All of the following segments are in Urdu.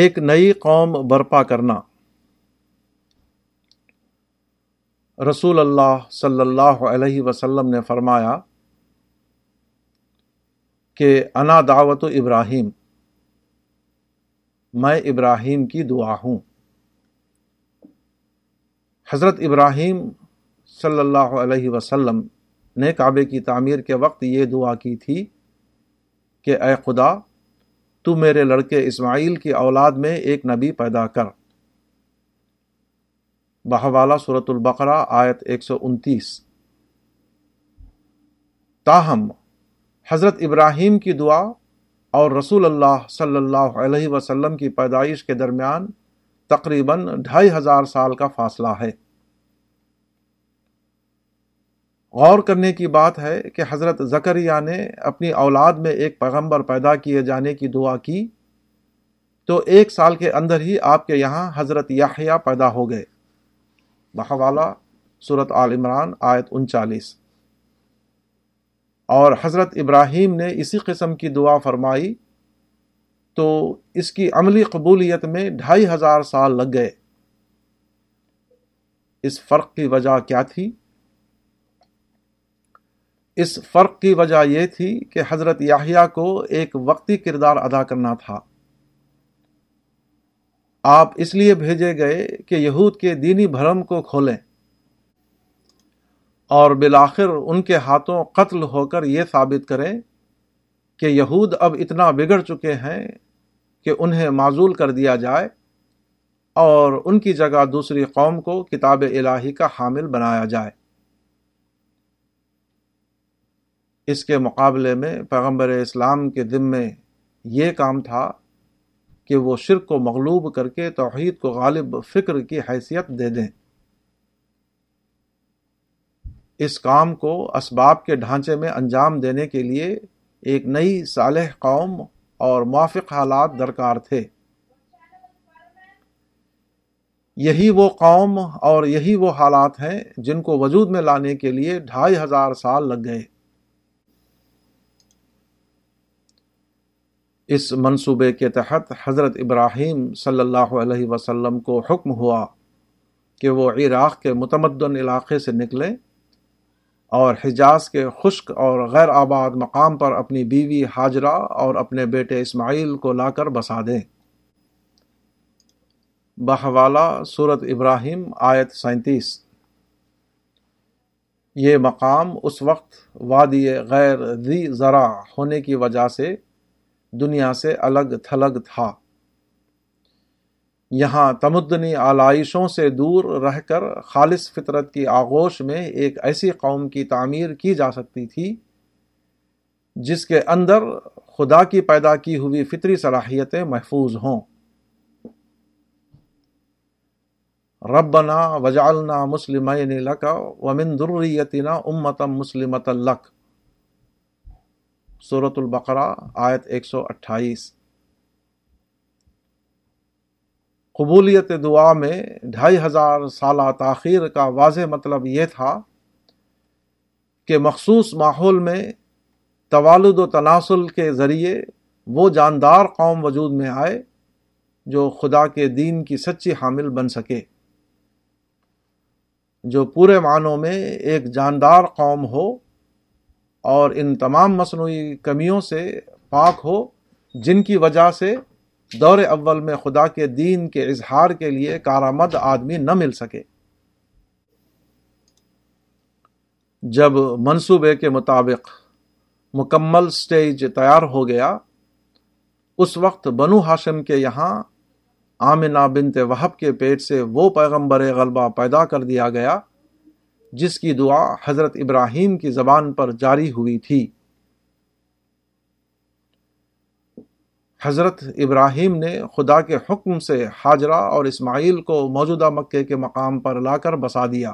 ایک نئی قوم برپا کرنا۔ رسول اللہ صلی اللہ علیہ وسلم نے فرمایا کہ انا دعوت ابراہیم، میں ابراہیم کی دعا ہوں۔ حضرت ابراہیم صلی اللہ علیہ وسلم نے کعبے کی تعمیر کے وقت یہ دعا کی تھی کہ اے خدا، تو میرے لڑکے اسماعیل کی اولاد میں ایک نبی پیدا کر۔ بحوالہ سورۃ البقرہ آیت 129۔ تاہم حضرت ابراہیم کی دعا اور رسول اللہ صلی اللہ علیہ وسلم کی پیدائش کے درمیان تقریباً 2500 سال کا فاصلہ ہے۔ غور کرنے کی بات ہے کہ حضرت زکریا نے اپنی اولاد میں ایک پیغمبر پیدا کیے جانے کی دعا کی تو 1 سال کے اندر ہی آپ کے یہاں حضرت یحییٰ پیدا ہو گئے۔ بحوالہ سورۃ آل عمران آیت 39۔ اور حضرت ابراہیم نے اسی قسم کی دعا فرمائی تو اس کی عملی قبولیت میں 2500 سال لگ گئے۔ اس فرق کی وجہ کیا تھی؟ اس فرق کی وجہ یہ تھی کہ حضرت یحییٰ کو ایک وقتی کردار ادا کرنا تھا۔ آپ اس لیے بھیجے گئے کہ یہود کے دینی بھرم کو کھولیں، اور بالآخر ان کے ہاتھوں قتل ہو کر یہ ثابت کریں کہ یہود اب اتنا بگڑ چکے ہیں کہ انہیں معزول کر دیا جائے اور ان کی جگہ دوسری قوم کو کتاب الہی کا حامل بنایا جائے۔ اس کے مقابلے میں پیغمبر اسلام کے ذمے یہ کام تھا کہ وہ شرک کو مغلوب کر کے توحید کو غالب فکر کی حیثیت دے دیں۔ اس کام کو اسباب کے ڈھانچے میں انجام دینے کے لیے ایک نئی صالح قوم اور موافق حالات درکار تھے۔ یہی وہ قوم اور یہی وہ حالات ہیں جن کو وجود میں لانے کے لیے 2500 سال لگ گئے۔ اس منصوبے کے تحت حضرت ابراہیم صلی اللہ علیہ وسلم کو حکم ہوا کہ وہ عراق کے متمدن علاقے سے نکلیں اور حجاز کے خشک اور غیر آباد مقام پر اپنی بیوی ہاجرہ اور اپنے بیٹے اسماعیل کو لا کر بسا دیں۔ بحوالہ سورۃ ابراہیم آیت 37۔ یہ مقام اس وقت وادی غیر ذی زرع ہونے کی وجہ سے دنیا سے الگ تھلگ تھا۔ یہاں تمدنی آلائشوں سے دور رہ کر خالص فطرت کی آغوش میں ایک ایسی قوم کی تعمیر کی جا سکتی تھی جس کے اندر خدا کی پیدا کی ہوئی فطری صلاحیتیں محفوظ ہوں۔ ربنا وجعلنا مسلمین لک ومن ذریتنا امۃ مسلمۃ لک، سورۃ البقرہ آیت 128۔ قبولیت دعا میں 2500 سالہ تاخیر کا واضح مطلب یہ تھا کہ مخصوص ماحول میں توالد و تناسل کے ذریعے وہ جاندار قوم وجود میں آئے جو خدا کے دین کی سچی حامل بن سکے، جو پورے معنوں میں ایک جاندار قوم ہو اور ان تمام مصنوعی کمیوں سے پاک ہو جن کی وجہ سے دور اول میں خدا کے دین کے اظہار کے لیے کارآمد آدمی نہ مل سکے۔ جب منصوبے کے مطابق مکمل سٹیج تیار ہو گیا، اس وقت بنو ہاشم کے یہاں آمنہ بنت وہب کے پیٹ سے وہ پیغمبر غلبہ پیدا کر دیا گیا جس کی دعا حضرت ابراہیم کی زبان پر جاری ہوئی تھی۔ حضرت ابراہیم نے خدا کے حکم سے ہاجرہ اور اسماعیل کو موجودہ مکے کے مقام پر لا کر بسا دیا،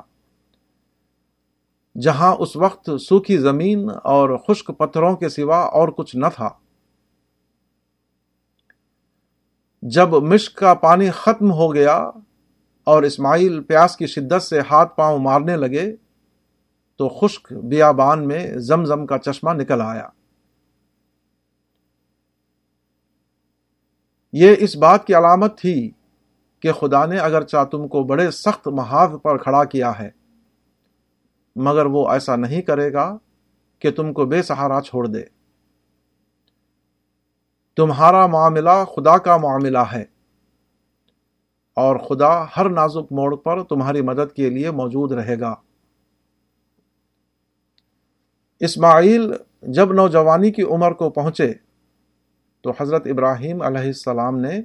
جہاں اس وقت سوکھی زمین اور خشک پتھروں کے سوا اور کچھ نہ تھا۔ جب مشک کا پانی ختم ہو گیا اور اسماعیل پیاس کی شدت سے ہاتھ پاؤں مارنے لگے تو خشک بیابان میں زمزم کا چشمہ نکل آیا۔ یہ اس بات کی علامت تھی کہ خدا نے اگرچہ تم کو بڑے سخت محاذ پر کھڑا کیا ہے مگر وہ ایسا نہیں کرے گا کہ تم کو بے سہارا چھوڑ دے۔ تمہارا معاملہ خدا کا معاملہ ہے اور خدا ہر نازک موڑ پر تمہاری مدد کے لیے موجود رہے گا۔ اسماعیل جب نوجوانی کی عمر کو پہنچے تو حضرت ابراہیم علیہ السلام نے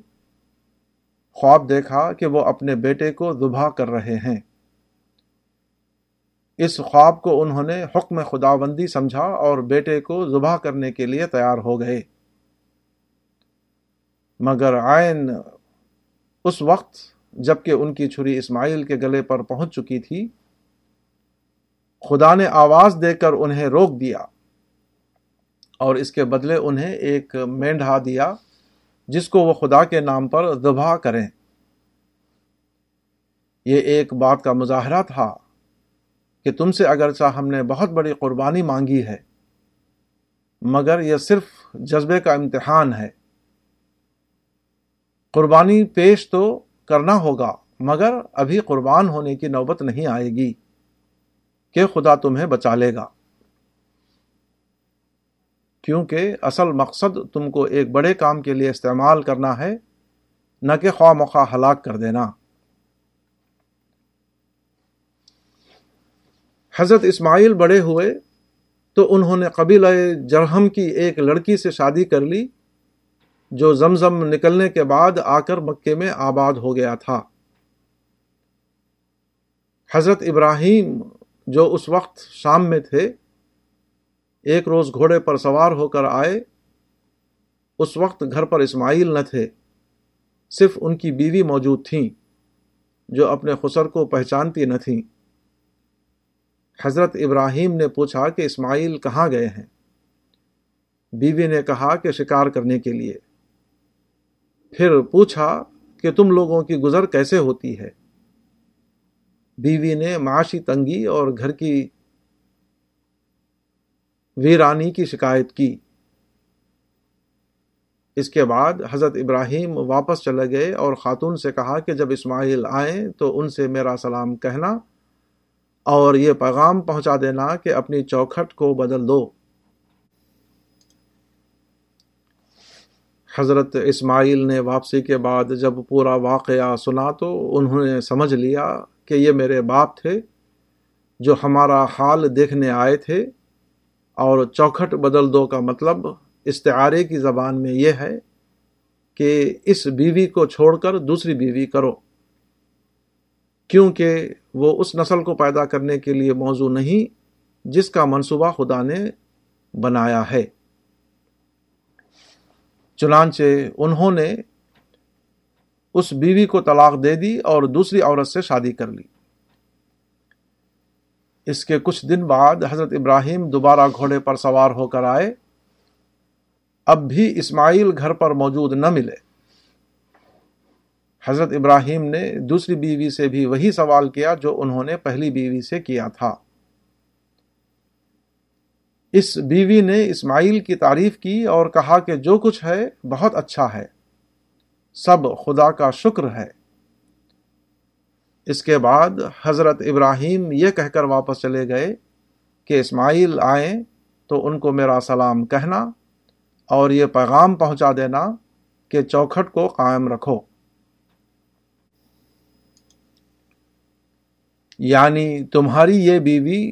خواب دیکھا کہ وہ اپنے بیٹے کو ذبح کر رہے ہیں۔ اس خواب کو انہوں نے حکم خداوندی سمجھا اور بیٹے کو ذبح کرنے کے لیے تیار ہو گئے، مگر عین اس وقت جب کہ ان کی چھری اسماعیل کے گلے پر پہنچ چکی تھی، خدا نے آواز دے کر انہیں روک دیا اور اس کے بدلے انہیں ایک مینڈھا دیا جس کو وہ خدا کے نام پر ذبح کریں۔ یہ ایک بات کا مظاہرہ تھا کہ تم سے اگرچہ ہم نے بہت بڑی قربانی مانگی ہے مگر یہ صرف جذبے کا امتحان ہے، قربانی پیش تو کرنا ہوگا مگر ابھی قربان ہونے کی نوبت نہیں آئے گی کہ خدا تمہیں بچا لے گا، کیونکہ اصل مقصد تم کو ایک بڑے کام کے لیے استعمال کرنا ہے، نہ کہ خواہ مخواہ ہلاک کر دینا۔ حضرت اسماعیل بڑے ہوئے تو انہوں نے قبیلہ جرہم کی ایک لڑکی سے شادی کر لی جو زمزم نکلنے کے بعد آ کر مکے میں آباد ہو گیا تھا۔ حضرت ابراہیم جو اس وقت شام میں تھے، ایک روز گھوڑے پر سوار ہو کر آئے۔ اس وقت گھر پر اسماعیل نہ تھے، صرف ان کی بیوی موجود تھیں جو اپنے خسر کو پہچانتی نہ تھیں۔ حضرت ابراہیم نے پوچھا کہ اسماعیل کہاں گئے ہیں؟ بیوی نے کہا کہ شکار کرنے کے لیے۔ پھر پوچھا کہ تم لوگوں کی گزر کیسے ہوتی ہے؟ بیوی نے معاشی تنگی اور گھر کی ویرانی کی شکایت کی۔ اس کے بعد حضرت ابراہیم واپس چلے گئے اور خاتون سے کہا کہ جب اسماعیل آئیں تو ان سے میرا سلام کہنا اور یہ پیغام پہنچا دینا کہ اپنی چوکھٹ کو بدل دو۔ حضرت اسماعیل نے واپسی کے بعد جب پورا واقعہ سنا تو انہوں نے سمجھ لیا کہ یہ میرے باپ تھے جو ہمارا حال دیکھنے آئے تھے، اور چوکھٹ بدل دو کا مطلب استعارے کی زبان میں یہ ہے کہ اس بیوی کو چھوڑ کر دوسری بیوی کرو، کیونکہ وہ اس نسل کو پیدا کرنے کے لیے موزوں نہیں جس کا منصوبہ خدا نے بنایا ہے۔ چنانچہ انہوں نے اس بیوی کو طلاق دے دی اور دوسری عورت سے شادی کر لی۔ اس کے کچھ دن بعد حضرت ابراہیم دوبارہ گھوڑے پر سوار ہو کر آئے، اب بھی اسماعیل گھر پر موجود نہ ملے۔ حضرت ابراہیم نے دوسری بیوی سے بھی وہی سوال کیا جو انہوں نے پہلی بیوی سے کیا تھا۔ اس بیوی نے اسماعیل کی تعریف کی اور کہا کہ جو کچھ ہے بہت اچھا ہے، سب خدا کا شکر ہے۔ اس کے بعد حضرت ابراہیم یہ کہہ کر واپس چلے گئے کہ اسماعیل آئیں تو ان کو میرا سلام کہنا اور یہ پیغام پہنچا دینا کہ چوکھٹ کو قائم رکھو، یعنی تمہاری یہ بیوی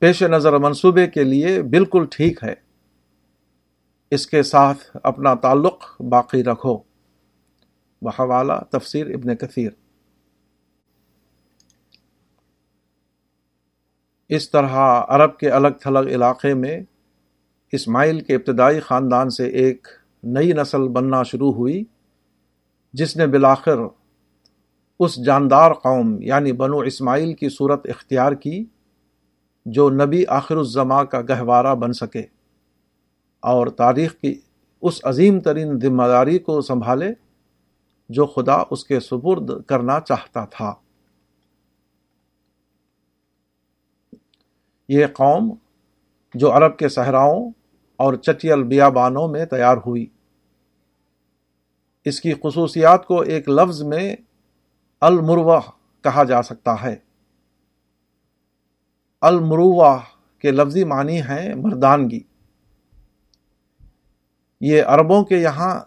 پیش نظر منصوبے کے لیے بالکل ٹھیک ہے، اس کے ساتھ اپنا تعلق باقی رکھو۔ بحوالہ تفسیر ابن کثیر۔ اس طرح عرب کے الگ تھلگ علاقے میں اسماعیل کے ابتدائی خاندان سے ایک نئی نسل بننا شروع ہوئی جس نے بالآخر اس جاندار قوم یعنی بنو اسماعیل کی صورت اختیار کی جو نبی آخر الزماں کا گہوارہ بن سکے اور تاریخ کی اس عظیم ترین ذمہ داری کو سنبھالے جو خدا اس کے سپرد کرنا چاہتا تھا۔ یہ قوم جو عرب کے صحراؤں اور چٹیل بیابانوں میں تیار ہوئی، اس کی خصوصیات کو ایک لفظ میں المروہ کہا جا سکتا ہے۔ المروہ کے لفظی معنی ہیں مردانگی۔ یہ عربوں کے یہاں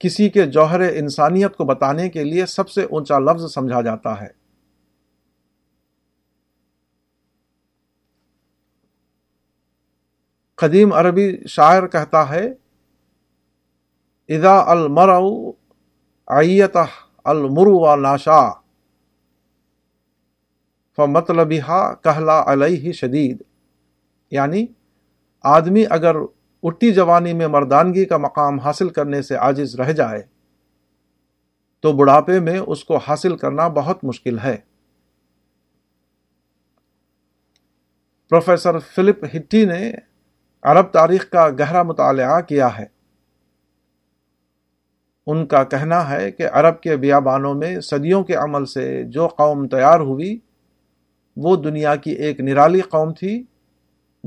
کسی کے جوہر انسانیت کو بتانے کے لیے سب سے اونچا لفظ سمجھا جاتا ہے۔ قدیم عربی شاعر کہتا ہے، اذا المرء عیتہ المروہ ناشا فمطلبہا کہلا علیہ شدید، یعنی آدمی اگر اٹھی جوانی میں مردانگی کا مقام حاصل کرنے سے عاجز رہ جائے تو بڑھاپے میں اس کو حاصل کرنا بہت مشکل ہے۔ پروفیسر فلپ ہٹی نے عرب تاریخ کا گہرا مطالعہ کیا ہے۔ ان کا کہنا ہے کہ عرب کے بیابانوں میں صدیوں کے عمل سے جو قوم تیار ہوئی وہ دنیا کی ایک نرالی قوم تھی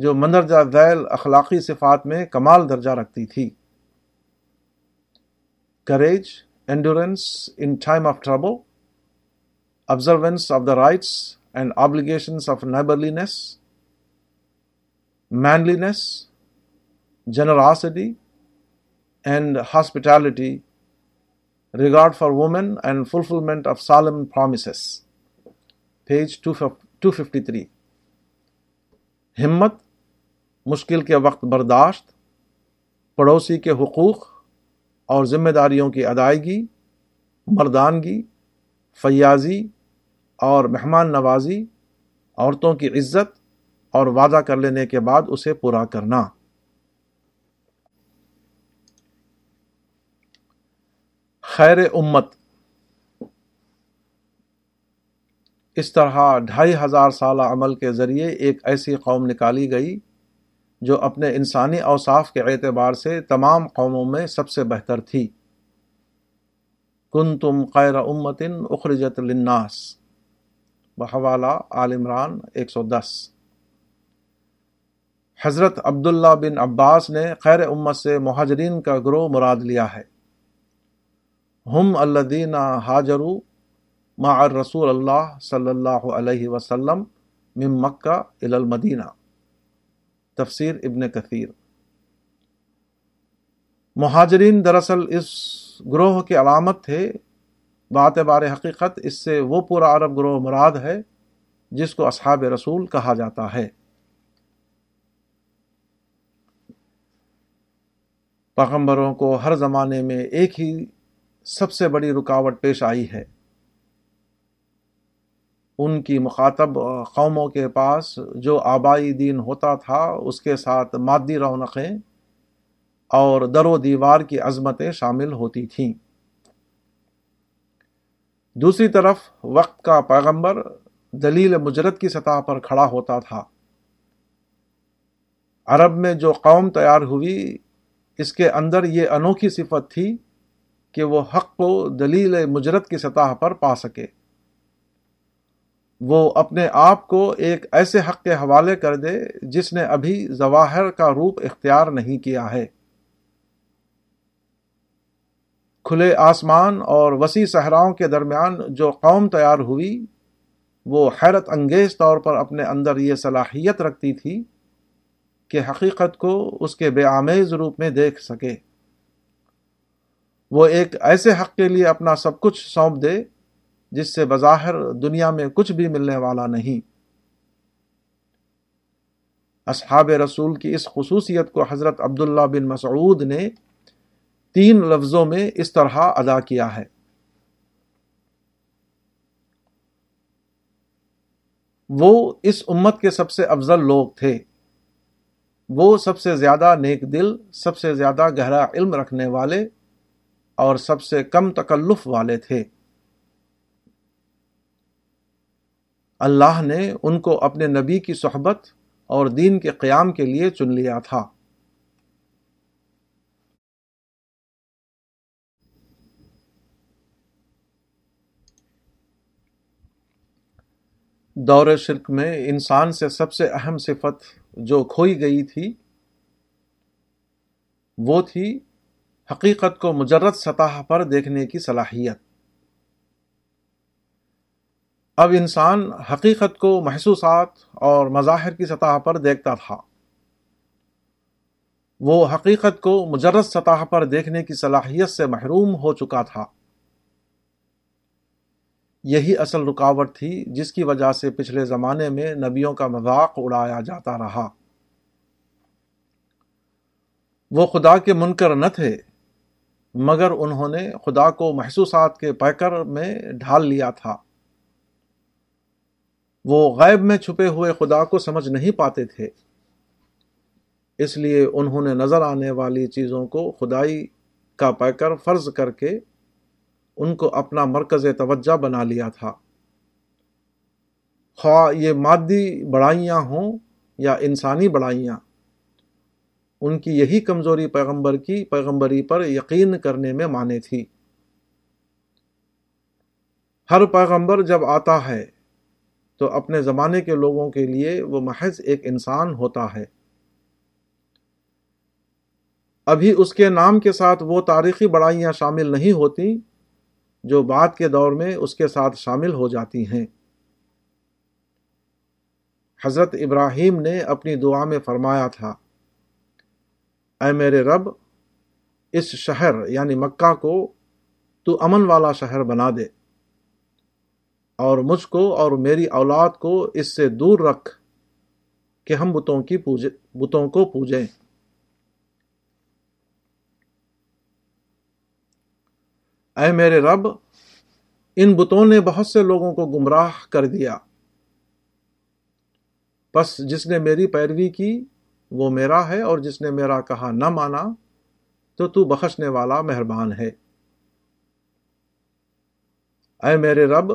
جو مندرجہ ذیل اخلاقی صفات میں کمال درجہ رکھتی تھی۔ Courage, endurance in time of trouble, observance of the rights and obligations of neighbourliness, manliness, generosity and hospitality, regard for women and fulfilment of solemn promises, page 253۔ ہمت، مشکل کے وقت برداشت، پڑوسی کے حقوق اور ذمہ داریوں کی ادائیگی، مردانگی، فیاضی اور مہمان نوازی، عورتوں کی عزت اور وعدہ کر لینے کے بعد اسے پورا کرنا۔ خیر امت، اس طرح 2500 سالہ عمل کے ذریعے ایک ایسی قوم نکالی گئی جو اپنے انسانی اوصاف کے اعتبار سے تمام قوموں میں سب سے بہتر تھی۔ کنتم خیر امت اخرجت للناس، بحوالہ آل عمران 110۔ حضرت عبداللہ بن عباس نے خیر امت سے مہاجرین کا گروہ مراد لیا ہے۔ ہم الذین ہاجروا مع رسول اللہ صلی اللہ علیہ وسلم من مکہ الی المدینہ، تفسیر ابن کثیر۔ مہاجرین دراصل اس گروہ کی علامت تھے، باعتبار حقیقت اس سے وہ پورا عرب گروہ مراد ہے جس کو اصحاب رسول کہا جاتا ہے۔ پیغمبروں کو ہر زمانے میں ایک ہی سب سے بڑی رکاوٹ پیش آئی ہے، ان کی مخاطب قوموں کے پاس جو آبائی دین ہوتا تھا اس کے ساتھ مادی رونقیں اور در و دیوار کی عظمتیں شامل ہوتی تھیں۔ دوسری طرف وقت کا پیغمبر دلیل مجرد کی سطح پر کھڑا ہوتا تھا۔ عرب میں جو قوم تیار ہوئی اس کے اندر یہ انوکھی صفت تھی کہ وہ حق کو دلیل مجرد کی سطح پر پا سکے، وہ اپنے آپ کو ایک ایسے حق کے حوالے کر دے جس نے ابھی ظواہر کا روپ اختیار نہیں کیا ہے۔ کھلے آسمان اور وسیع صحراؤں کے درمیان جو قوم تیار ہوئی وہ حیرت انگیز طور پر اپنے اندر یہ صلاحیت رکھتی تھی کہ حقیقت کو اس کے بے آمیز روپ میں دیکھ سکے۔ وہ ایک ایسے حق کے لیے اپنا سب کچھ سونپ دے جس سے بظاہر دنیا میں کچھ بھی ملنے والا نہیں۔ اصحاب رسول کی اس خصوصیت کو حضرت عبداللہ بن مسعود نے 3 لفظوں میں اس طرح ادا کیا ہے۔ وہ اس امت کے سب سے افضل لوگ تھے، وہ سب سے زیادہ نیک دل، سب سے زیادہ گہرا علم رکھنے والے اور سب سے کم تکلف والے تھے۔ اللہ نے ان کو اپنے نبی کی صحبت اور دین کے قیام کے لیے چن لیا تھا۔ دور شرک میں انسان سے سب سے اہم صفت جو کھوئی گئی تھی وہ تھی حقیقت کو مجرد سطح پر دیکھنے کی صلاحیت۔ اب انسان حقیقت کو محسوسات اور مظاہر کی سطح پر دیکھتا تھا، وہ حقیقت کو مجرد سطح پر دیکھنے کی صلاحیت سے محروم ہو چکا تھا۔ یہی اصل رکاوٹ تھی جس کی وجہ سے پچھلے زمانے میں نبیوں کا مذاق اڑایا جاتا رہا۔ وہ خدا کے منکر نہ تھے، مگر انہوں نے خدا کو محسوسات کے پیکر میں ڈھال لیا تھا۔ وہ غیب میں چھپے ہوئے خدا کو سمجھ نہیں پاتے تھے، اس لیے انہوں نے نظر آنے والی چیزوں کو خدائی کا پیکر فرض کر کے ان کو اپنا مرکز توجہ بنا لیا تھا، خواہ یہ مادی بڑائیاں ہوں یا انسانی بڑائیاں۔ ان کی یہی کمزوری پیغمبر کی پیغمبری پر یقین کرنے میں مانے تھی۔ ہر پیغمبر جب آتا ہے تو اپنے زمانے کے لوگوں کے لیے وہ محض ایک انسان ہوتا ہے۔ ابھی اس کے نام کے ساتھ وہ تاریخی بڑائیاں شامل نہیں ہوتی جو بعد کے دور میں اس کے ساتھ شامل ہو جاتی ہیں۔ حضرت ابراہیم نے اپنی دعا میں فرمایا تھا، اے میرے رب، اس شہر یعنی مکہ کو تو امن والا شہر بنا دے، اور مجھ کو اور میری اولاد کو اس سے دور رکھ کہ ہم بتوں کو پوجیں۔ اے میرے رب، ان بتوں نے بہت سے لوگوں کو گمراہ کر دیا، پس جس نے میری پیروی کی وہ میرا ہے، اور جس نے میرا کہا نہ مانا تو بخشنے والا مہربان ہے۔ اے میرے رب،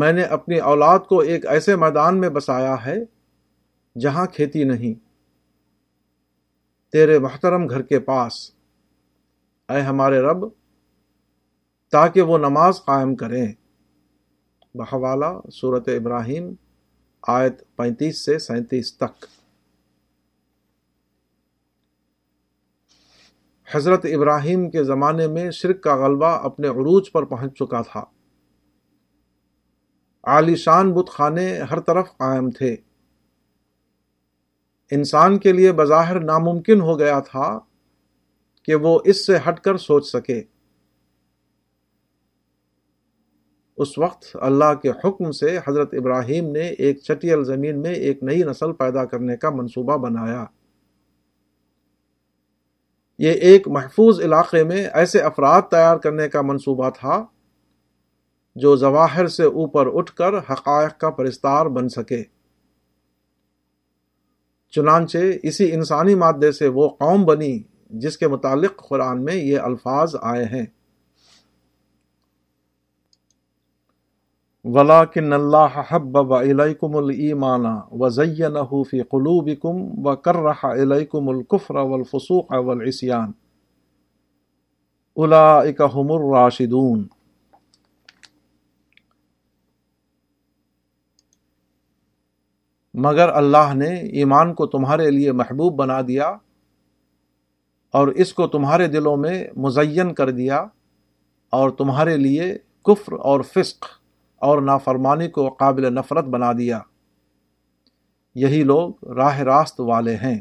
میں نے اپنی اولاد کو ایک ایسے میدان میں بسایا ہے جہاں کھیتی نہیں، تیرے محترم گھر کے پاس، اے ہمارے رب، تاکہ وہ نماز قائم کریں۔ بحوالہ سورۃ ابراہیم آیت 35 سے 37 تک۔ حضرت ابراہیم کے زمانے میں شرک کا غلبہ اپنے عروج پر پہنچ چکا تھا، عالی شان بت خانے ہر طرف قائم تھے۔ انسان کے لیے بظاہر ناممکن ہو گیا تھا کہ وہ اس سے ہٹ کر سوچ سکے۔ اس وقت اللہ کے حکم سے حضرت ابراہیم نے ایک چٹیل زمین میں ایک نئی نسل پیدا کرنے کا منصوبہ بنایا۔ یہ ایک محفوظ علاقے میں ایسے افراد تیار کرنے کا منصوبہ تھا جو ظواہر سے اوپر اٹھ کر حقائق کا پرستار بن سکے۔ چنانچہ اسی انسانی مادے سے وہ قوم بنی جس کے متعلق قرآن میں یہ الفاظ آئے ہیں، وَلَكِنَّ اللَّهَ حَبَّبَ إِلَيْكُمُ الْإِيمَانَ وَزَيَّنَهُ فِي قُلُوبِكُمْ وَكَرَّحَ إِلَيْكُمُ الْكُفْرَ وَالْفُسُوقَ وَالْعِصْيَانَ أُولَئِكَ هُمُ الرَّاشِدُونَ۔ مگر اللہ نے ایمان کو تمہارے لیے محبوب بنا دیا اور اس کو تمہارے دلوں میں مزین کر دیا، اور تمہارے لیے کفر اور فسق اور نافرمانی کو قابل نفرت بنا دیا۔ یہی لوگ راہ راست والے ہیں۔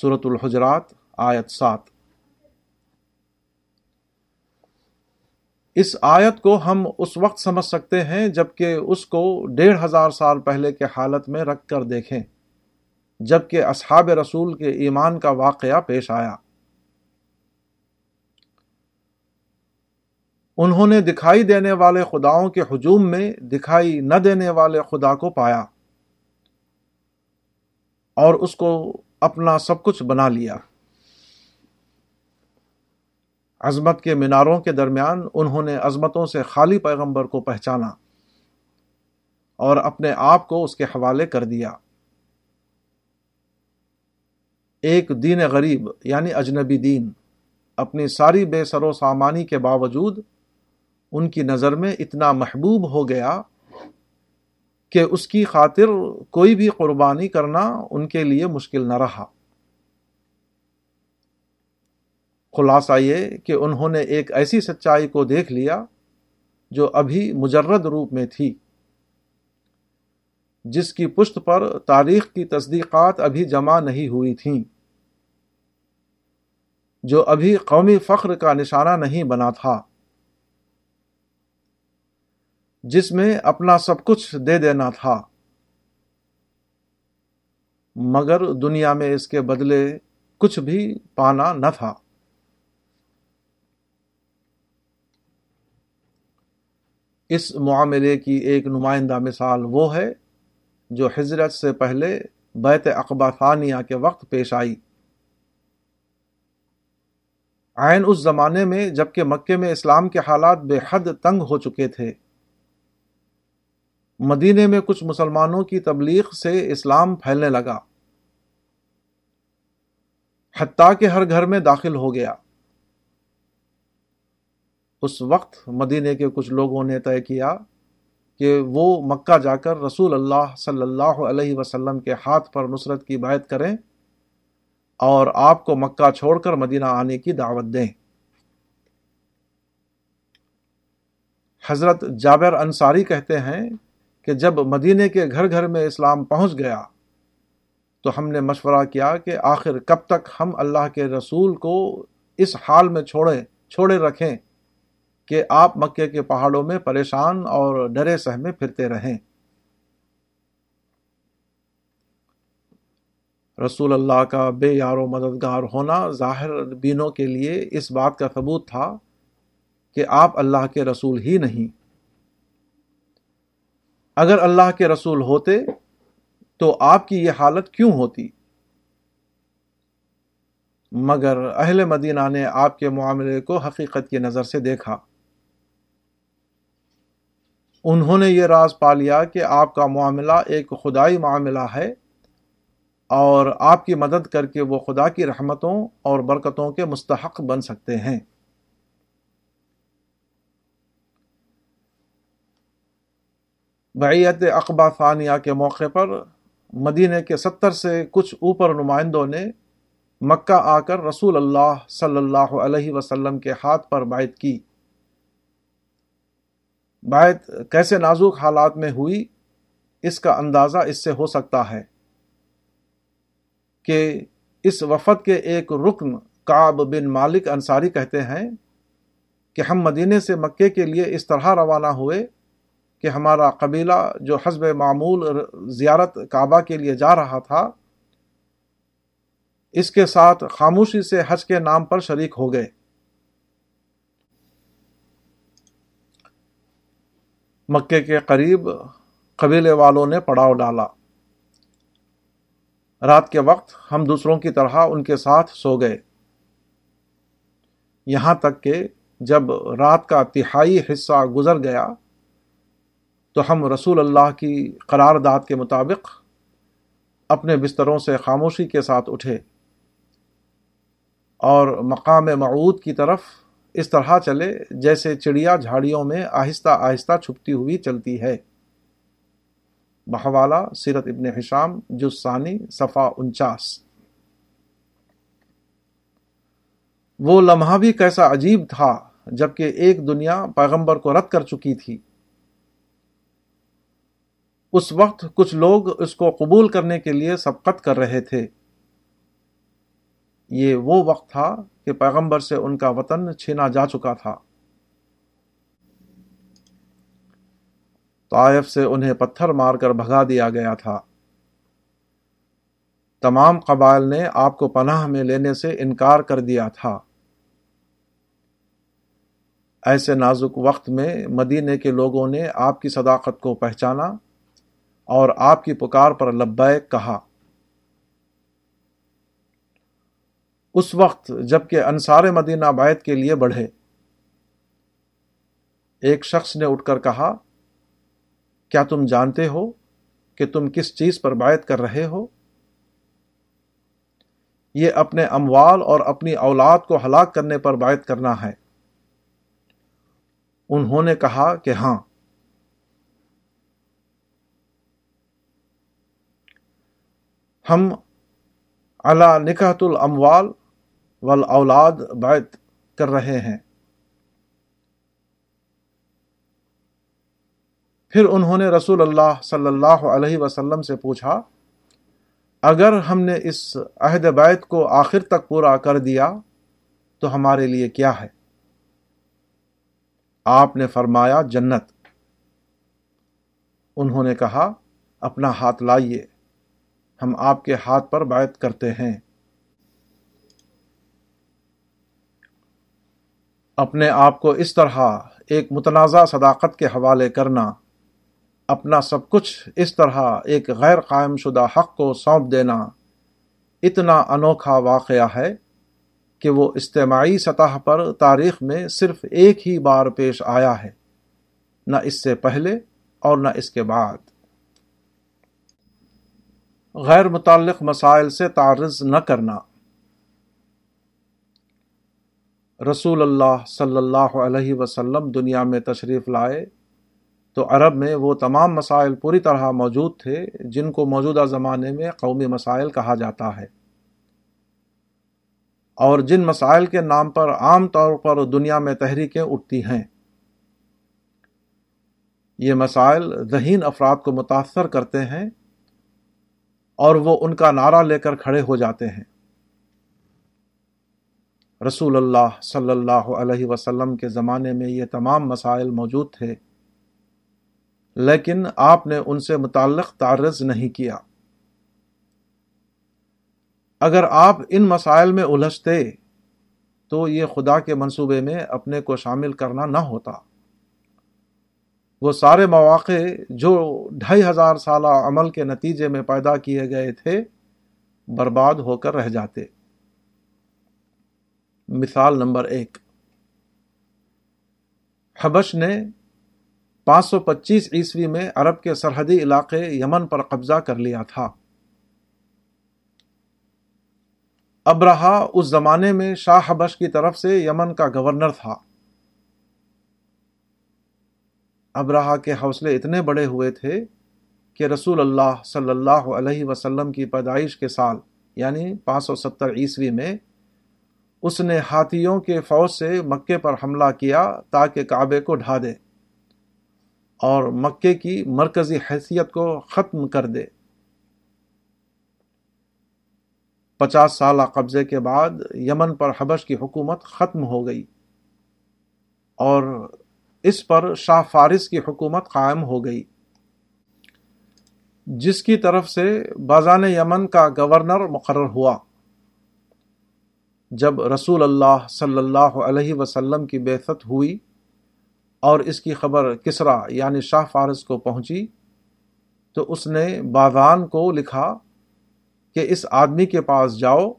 سورۃ الحجرات آیت 7۔ اس آیت کو ہم اس وقت سمجھ سکتے ہیں جب کہ اس کو 1500 سال پہلے کے حالت میں رکھ کر دیکھیں، جب کہ اصحاب رسول کے ایمان کا واقعہ پیش آیا۔ انہوں نے دکھائی دینے والے خداؤں کے ہجوم میں دکھائی نہ دینے والے خدا کو پایا اور اس کو اپنا سب کچھ بنا لیا۔ عظمت کے میناروں کے درمیان انہوں نے عظمتوں سے خالی پیغمبر کو پہچانا اور اپنے آپ کو اس کے حوالے کر دیا۔ ایک دین غریب یعنی اجنبی دین اپنی ساری بے سر و سامانی کے باوجود ان کی نظر میں اتنا محبوب ہو گیا کہ اس کی خاطر کوئی بھی قربانی کرنا ان کے لیے مشکل نہ رہا۔ خلاصہ یہ کہ انہوں نے ایک ایسی سچائی کو دیکھ لیا جو ابھی مجرد روپ میں تھی، جس کی پشت پر تاریخ کی تصدیقات ابھی جمع نہیں ہوئی تھیں، جو ابھی قومی فخر کا نشانہ نہیں بنا تھا، جس میں اپنا سب کچھ دے دینا تھا، مگر دنیا میں اس کے بدلے کچھ بھی پانا نہ تھا۔ اس معاملے کی ایک نمائندہ مثال وہ ہے جو ہجرت سے پہلے بیعت عقبہ ثانیہ کے وقت پیش آئی، عین اس زمانے میں جبکہ مکے میں اسلام کے حالات بے حد تنگ ہو چکے تھے۔ مدینے میں کچھ مسلمانوں کی تبلیغ سے اسلام پھیلنے لگا، حتیٰ کہ ہر گھر میں داخل ہو گیا۔ اس وقت مدینے کے کچھ لوگوں نے طے کیا کہ وہ مکہ جا کر رسول اللہ صلی اللہ علیہ وسلم کے ہاتھ پر نصرت کی بیعت کریں اور آپ کو مکہ چھوڑ کر مدینہ آنے کی دعوت دیں۔ حضرت جابر انصاری کہتے ہیں کہ جب مدینے کے گھر گھر میں اسلام پہنچ گیا تو ہم نے مشورہ کیا کہ آخر کب تک ہم اللہ کے رسول کو اس حال میں چھوڑے رکھیں کہ آپ مکے کے پہاڑوں میں پریشان اور ڈرے سہمے پھرتے رہیں۔ رسول اللہ کا بے یار و مددگار ہونا ظاہر بینوں کے لیے اس بات کا ثبوت تھا کہ آپ اللہ کے رسول ہی نہیں، اگر اللہ کے رسول ہوتے تو آپ کی یہ حالت کیوں ہوتی؟ مگر اہل مدینہ نے آپ کے معاملے کو حقیقت کی نظر سے دیکھا، انہوں نے یہ راز پا لیا کہ آپ کا معاملہ ایک خدائی معاملہ ہے اور آپ کی مدد کر کے وہ خدا کی رحمتوں اور برکتوں کے مستحق بن سکتے ہیں۔ بیعت عقبہ ثانیہ کے موقع پر مدینے کے 70 سے کچھ اوپر نمائندوں نے مکہ آ کر رسول اللہ صلی اللہ علیہ وسلم کے ہاتھ پر بیعت کی۔ بیعت کیسے نازک حالات میں ہوئی، اس کا اندازہ اس سے ہو سکتا ہے کہ اس وفد کے ایک رکن کعب بن مالک انصاری کہتے ہیں کہ ہم مدینے سے مکے کے لیے اس طرح روانہ ہوئے کہ ہمارا قبیلہ جو حسب معمول زیارت کعبہ کے لیے جا رہا تھا، اس کے ساتھ خاموشی سے حج کے نام پر شریک ہو گئے۔ مکے کے قریب قبیلے والوں نے پڑاؤ ڈالا، رات کے وقت ہم دوسروں کی طرح ان کے ساتھ سو گئے، یہاں تک کہ جب رات کا تہائی حصہ گزر گیا تو ہم رسول اللہ کی قرارداد کے مطابق اپنے بستروں سے خاموشی کے ساتھ اٹھے اور مقام موعود کی طرف اس طرح چلے جیسے چڑیا جھاڑیوں میں آہستہ آہستہ چھپتی ہوئی چلتی ہے۔ بحوالہ سیرت ابن ہشام جز ثانی صفحہ 49۔ وہ لمحہ بھی کیسا عجیب تھا جبکہ ایک دنیا پیغمبر کو رد کر چکی تھی۔ اس وقت کچھ لوگ اس کو قبول کرنے کے لیے سبقت کر رہے تھے۔ یہ وہ وقت تھا کہ پیغمبر سے ان کا وطن چھینا جا چکا تھا، طائف سے انہیں پتھر مار کر بھگا دیا گیا تھا، تمام قبائل نے آپ کو پناہ میں لینے سے انکار کر دیا تھا۔ ایسے نازک وقت میں مدینے کے لوگوں نے آپ کی صداقت کو پہچانا اور آپ کی پکار پر لبیک کہا۔ اس وقت جب کہ انصار مدینہ بیعت کے لیے بڑھے، ایک شخص نے اٹھ کر کہا، کیا تم جانتے ہو کہ تم کس چیز پر بیعت کر رہے ہو؟ یہ اپنے اموال اور اپنی اولاد کو ہلاک کرنے پر بیعت کرنا ہے۔ انہوں نے کہا کہ ہاں۔ ہم علی نکاحۃ الاموال والاولاد بیعت کر رہے ہیں۔ پھر انہوں نے رسول اللہ صلی اللہ علیہ وسلم سے پوچھا، اگر ہم نے اس عہد بیعت کو آخر تک پورا کر دیا تو ہمارے لیے کیا ہے؟ آپ نے فرمایا، جنت۔ انہوں نے کہا، اپنا ہاتھ لائیے، ہم آپ کے ہاتھ پر بیعت کرتے ہیں۔ اپنے آپ کو اس طرح ایک متنازع صداقت کے حوالے کرنا، اپنا سب کچھ اس طرح ایک غیر قائم شدہ حق کو سونپ دینا اتنا انوکھا واقعہ ہے کہ وہ اجتماعی سطح پر تاریخ میں صرف ایک ہی بار پیش آیا ہے، نہ اس سے پہلے اور نہ اس کے بعد۔ غیر متعلق مسائل سے تعرض نہ کرنا۔ رسول اللہ صلی اللہ علیہ وسلم دنیا میں تشریف لائے تو عرب میں وہ تمام مسائل پوری طرح موجود تھے جن کو موجودہ زمانے میں قومی مسائل کہا جاتا ہے، اور جن مسائل کے نام پر عام طور پر دنیا میں تحریکیں اٹھتی ہیں۔ یہ مسائل ذہین افراد کو متاثر کرتے ہیں اور وہ ان کا نعرہ لے کر کھڑے ہو جاتے ہیں۔ رسول اللہ صلی اللہ علیہ وسلم کے زمانے میں یہ تمام مسائل موجود تھے، لیکن آپ نے ان سے متعلق تعرض نہیں کیا۔ اگر آپ ان مسائل میں الجھتے تو یہ خدا کے منصوبے میں اپنے کو شامل کرنا نہ ہوتا۔ وہ سارے مواقع جو 2500 سالہ عمل کے نتیجے میں پیدا کیے گئے تھے برباد ہو کر رہ جاتے۔ مثال نمبر 1، حبش نے 525 عیسوی میں عرب کے سرحدی علاقے یمن پر قبضہ کر لیا تھا۔ اب رہا اس زمانے میں شاہ حبش کی طرف سے یمن کا گورنر تھا۔ اب رہا کے حوصلے اتنے بڑے ہوئے تھے کہ رسول اللہ صلی اللہ علیہ وسلم کی پیدائش کے سال یعنی 570 عیسوی میں اس نے ہاتھیوں کے فوج سے مکے پر حملہ کیا تاکہ کعبے کو ڈھا دے اور مکے کی مرکزی حیثیت کو ختم کر دے۔ 50 سالہ قبضے کے بعد یمن پر حبش کی حکومت ختم ہو گئی اور اس پر شاہ فارس کی حکومت قائم ہو گئی، جس کی طرف سے بازان یمن کا گورنر مقرر ہوا۔ جب رسول اللہ صلی اللہ علیہ وسلم کی بعثت ہوئی اور اس کی خبر کسرا یعنی شاہ فارس کو پہنچی تو اس نے بازان کو لکھا کہ اس آدمی کے پاس جاؤ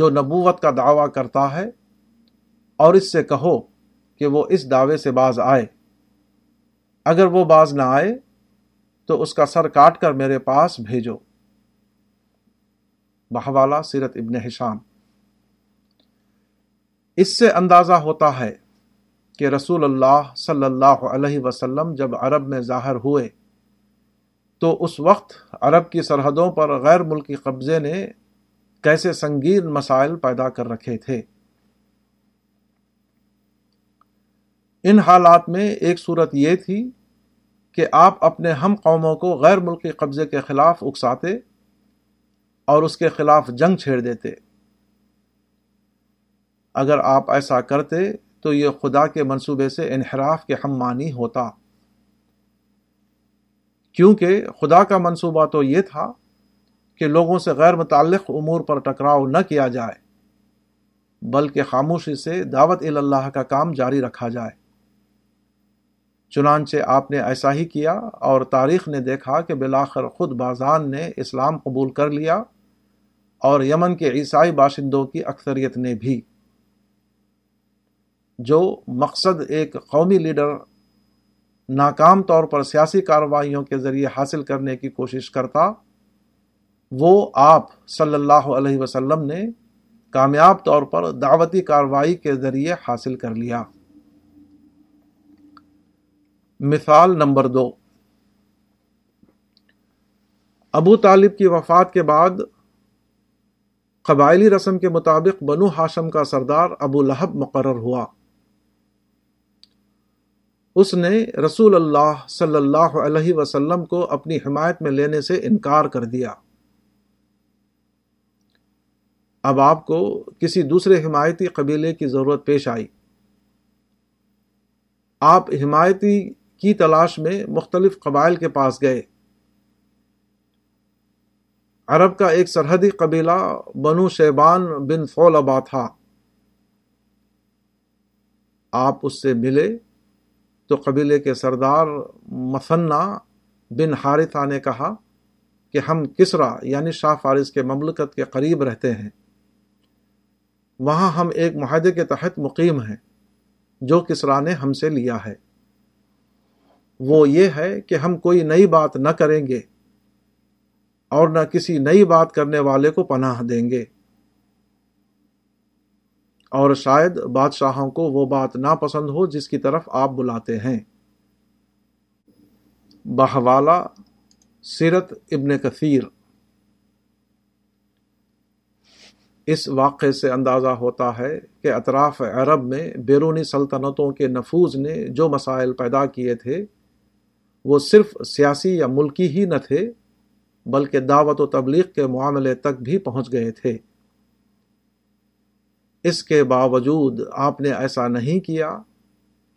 جو نبوت کا دعویٰ کرتا ہے، اور اس سے کہو کہ وہ اس دعوے سے باز آئے، اگر وہ باز نہ آئے تو اس کا سر کاٹ کر میرے پاس بھیجو۔ بحوالہ سیرت ابن ہشام۔ اس سے اندازہ ہوتا ہے کہ رسول اللہ صلی اللہ علیہ وسلم جب عرب میں ظاہر ہوئے تو اس وقت عرب کی سرحدوں پر غیر ملکی قبضے نے کیسے سنگین مسائل پیدا کر رکھے تھے۔ ان حالات میں ایک صورت یہ تھی کہ آپ اپنے ہم قوموں کو غیر ملکی قبضے کے خلاف اکساتے اور اس کے خلاف جنگ چھیڑ دیتے۔ اگر آپ ایسا کرتے تو یہ خدا کے منصوبے سے انحراف کے ہم معنی ہوتا، کیونکہ خدا کا منصوبہ تو یہ تھا کہ لوگوں سے غیر متعلق امور پر ٹکراؤ نہ کیا جائے، بلکہ خاموشی سے دعوت الی اللہ کا کام جاری رکھا جائے۔ چنانچہ آپ نے ایسا ہی کیا، اور تاریخ نے دیکھا کہ بالآخر خود بازان نے اسلام قبول کر لیا اور یمن کے عیسائی باشندوں کی اکثریت نے بھی۔ جو مقصد ایک قومی لیڈر ناکام طور پر سیاسی کارروائیوں کے ذریعے حاصل کرنے کی کوشش کرتا، وہ آپ صلی اللہ علیہ وسلم نے کامیاب طور پر دعوتی کارروائی کے ذریعے حاصل کر لیا۔ مثال نمبر 2، ابو طالب کی وفات کے بعد قبائلی رسم کے مطابق بنو ہاشم کا سردار ابو لہب مقرر ہوا۔ اس نے رسول اللہ صلی اللہ علیہ وسلم کو اپنی حمایت میں لینے سے انکار کر دیا۔ اب آپ کو کسی دوسرے حمایتی قبیلے کی ضرورت پیش آئی۔ آپ حمایتی کی تلاش میں مختلف قبائل کے پاس گئے۔ عرب کا ایک سرحدی قبیلہ بنو شیبان بن ثعلبہ تھا۔ آپ اس سے ملے تو قبیلے کے سردار مثنہ بن حارثہ نے کہا کہ ہم کسرا یعنی شاہ فارس کے مملکت کے قریب رہتے ہیں، وہاں ہم ایک معاہدے کے تحت مقیم ہیں جو کسرا نے ہم سے لیا ہے۔ وہ یہ ہے کہ ہم کوئی نئی بات نہ کریں گے اور نہ کسی نئی بات کرنے والے کو پناہ دیں گے، اور شاید بادشاہوں کو وہ بات ناپسند ہو جس کی طرف آپ بلاتے ہیں۔ بحوالہ سیرت ابن کثیر۔ اس واقعے سے اندازہ ہوتا ہے کہ اطراف عرب میں بیرونی سلطنتوں کے نفوذ نے جو مسائل پیدا کیے تھے وہ صرف سیاسی یا ملکی ہی نہ تھے، بلکہ دعوت و تبلیغ کے معاملے تک بھی پہنچ گئے تھے۔ اس کے باوجود آپ نے ایسا نہیں کیا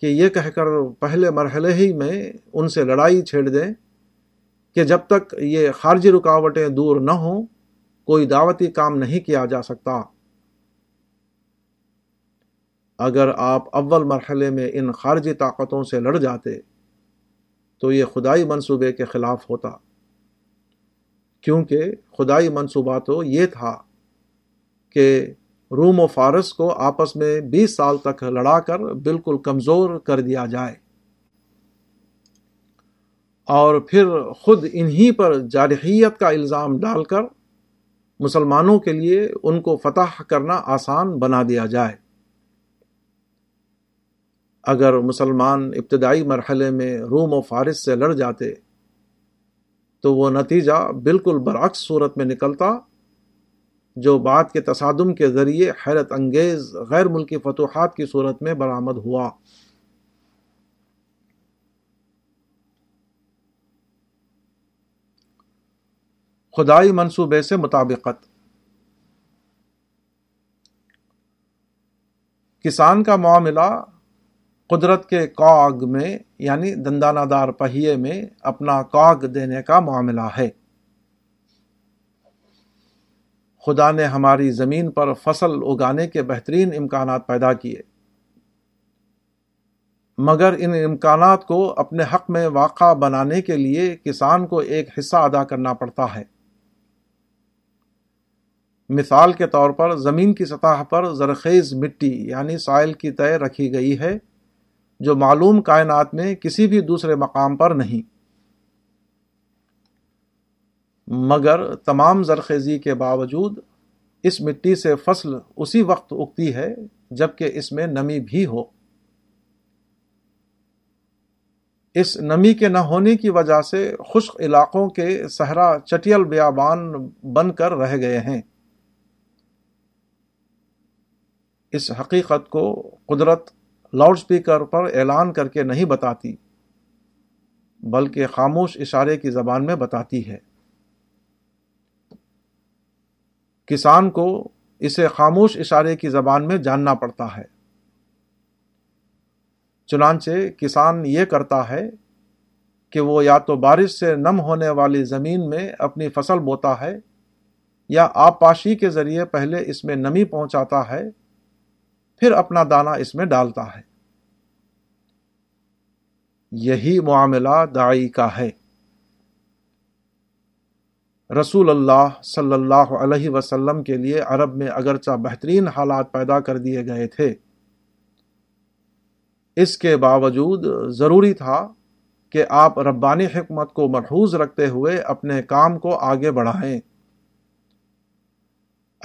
کہ یہ کہہ کر پہلے مرحلے ہی میں ان سے لڑائی چھیڑ دیں کہ جب تک یہ خارجی رکاوٹیں دور نہ ہوں کوئی دعوتی کام نہیں کیا جا سکتا۔ اگر آپ اول مرحلے میں ان خارجی طاقتوں سے لڑ جاتے تو یہ خدائی منصوبے کے خلاف ہوتا، کیونکہ خدائی منصوبہ تو یہ تھا کہ روم و فارس کو آپس میں 20 سال تک لڑا کر بالکل کمزور کر دیا جائے، اور پھر خود انہی پر جارحیت کا الزام ڈال کر مسلمانوں کے لیے ان کو فتح کرنا آسان بنا دیا جائے۔ اگر مسلمان ابتدائی مرحلے میں روم و فارس سے لڑ جاتے تو وہ نتیجہ بالکل برعکس صورت میں نکلتا جو بعد کے تصادم کے ذریعے حیرت انگیز غیر ملکی فتوحات کی صورت میں برآمد ہوا۔ خدائی منصوبے سے مطابقت۔ کسان کا معاملہ قدرت کے کاغ میں یعنی دندانہ دار پہیے میں اپنا کاغ دینے کا معاملہ ہے۔ خدا نے ہماری زمین پر فصل اگانے کے بہترین امکانات پیدا کیے، مگر ان امکانات کو اپنے حق میں واقع بنانے کے لیے کسان کو ایک حصہ ادا کرنا پڑتا ہے۔ مثال کے طور پر زمین کی سطح پر زرخیز مٹی یعنی سائل کی تہ رکھی گئی ہے جو معلوم کائنات میں کسی بھی دوسرے مقام پر نہیں، مگر تمام زرخیزی کے باوجود اس مٹی سے فصل اسی وقت اگتی ہے جبکہ اس میں نمی بھی ہو۔ اس نمی کے نہ ہونے کی وجہ سے خشک علاقوں کے صحرا چٹیل بیابان بن کر رہ گئے ہیں۔ اس حقیقت کو قدرت لاؤڈ سپیکر پر اعلان کر کے نہیں بتاتی، بلکہ خاموش اشارے کی زبان میں بتاتی ہے۔ کسان کو اسے خاموش اشارے کی زبان میں جاننا پڑتا ہے، چنانچہ کسان یہ کرتا ہے کہ وہ یا تو بارش سے نم ہونے والی زمین میں اپنی فصل بوتا ہے، یا آبپاشی کے ذریعے پہلے اس میں نمی پہنچاتا ہے پھر اپنا دانہ اس میں ڈالتا ہے۔ یہی معاملہ داعی کا ہے۔ رسول اللہ صلی اللہ علیہ وسلم کے لیے عرب میں اگرچہ بہترین حالات پیدا کر دیے گئے تھے، اس کے باوجود ضروری تھا کہ آپ ربانی حکمت کو محفوظ رکھتے ہوئے اپنے کام کو آگے بڑھائیں۔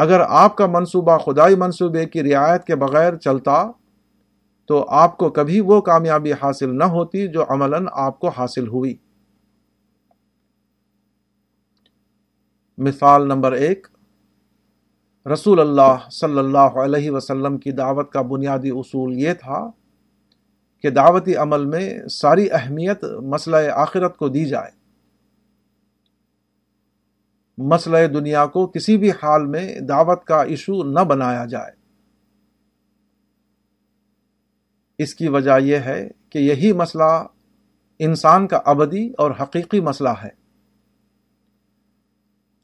اگر آپ کا منصوبہ خدائی منصوبے کی رعایت کے بغیر چلتا تو آپ کو کبھی وہ کامیابی حاصل نہ ہوتی جو عملاً آپ کو حاصل ہوئی۔ مثال نمبر 1، رسول اللہ صلی اللہ علیہ وسلم کی دعوت کا بنیادی اصول یہ تھا کہ دعوتی عمل میں ساری اہمیت مسئلہ آخرت کو دی جائے، مسئلہ دنیا کو کسی بھی حال میں دعوت کا ایشو نہ بنایا جائے۔ اس کی وجہ یہ ہے کہ یہی مسئلہ انسان کا ابدی اور حقیقی مسئلہ ہے،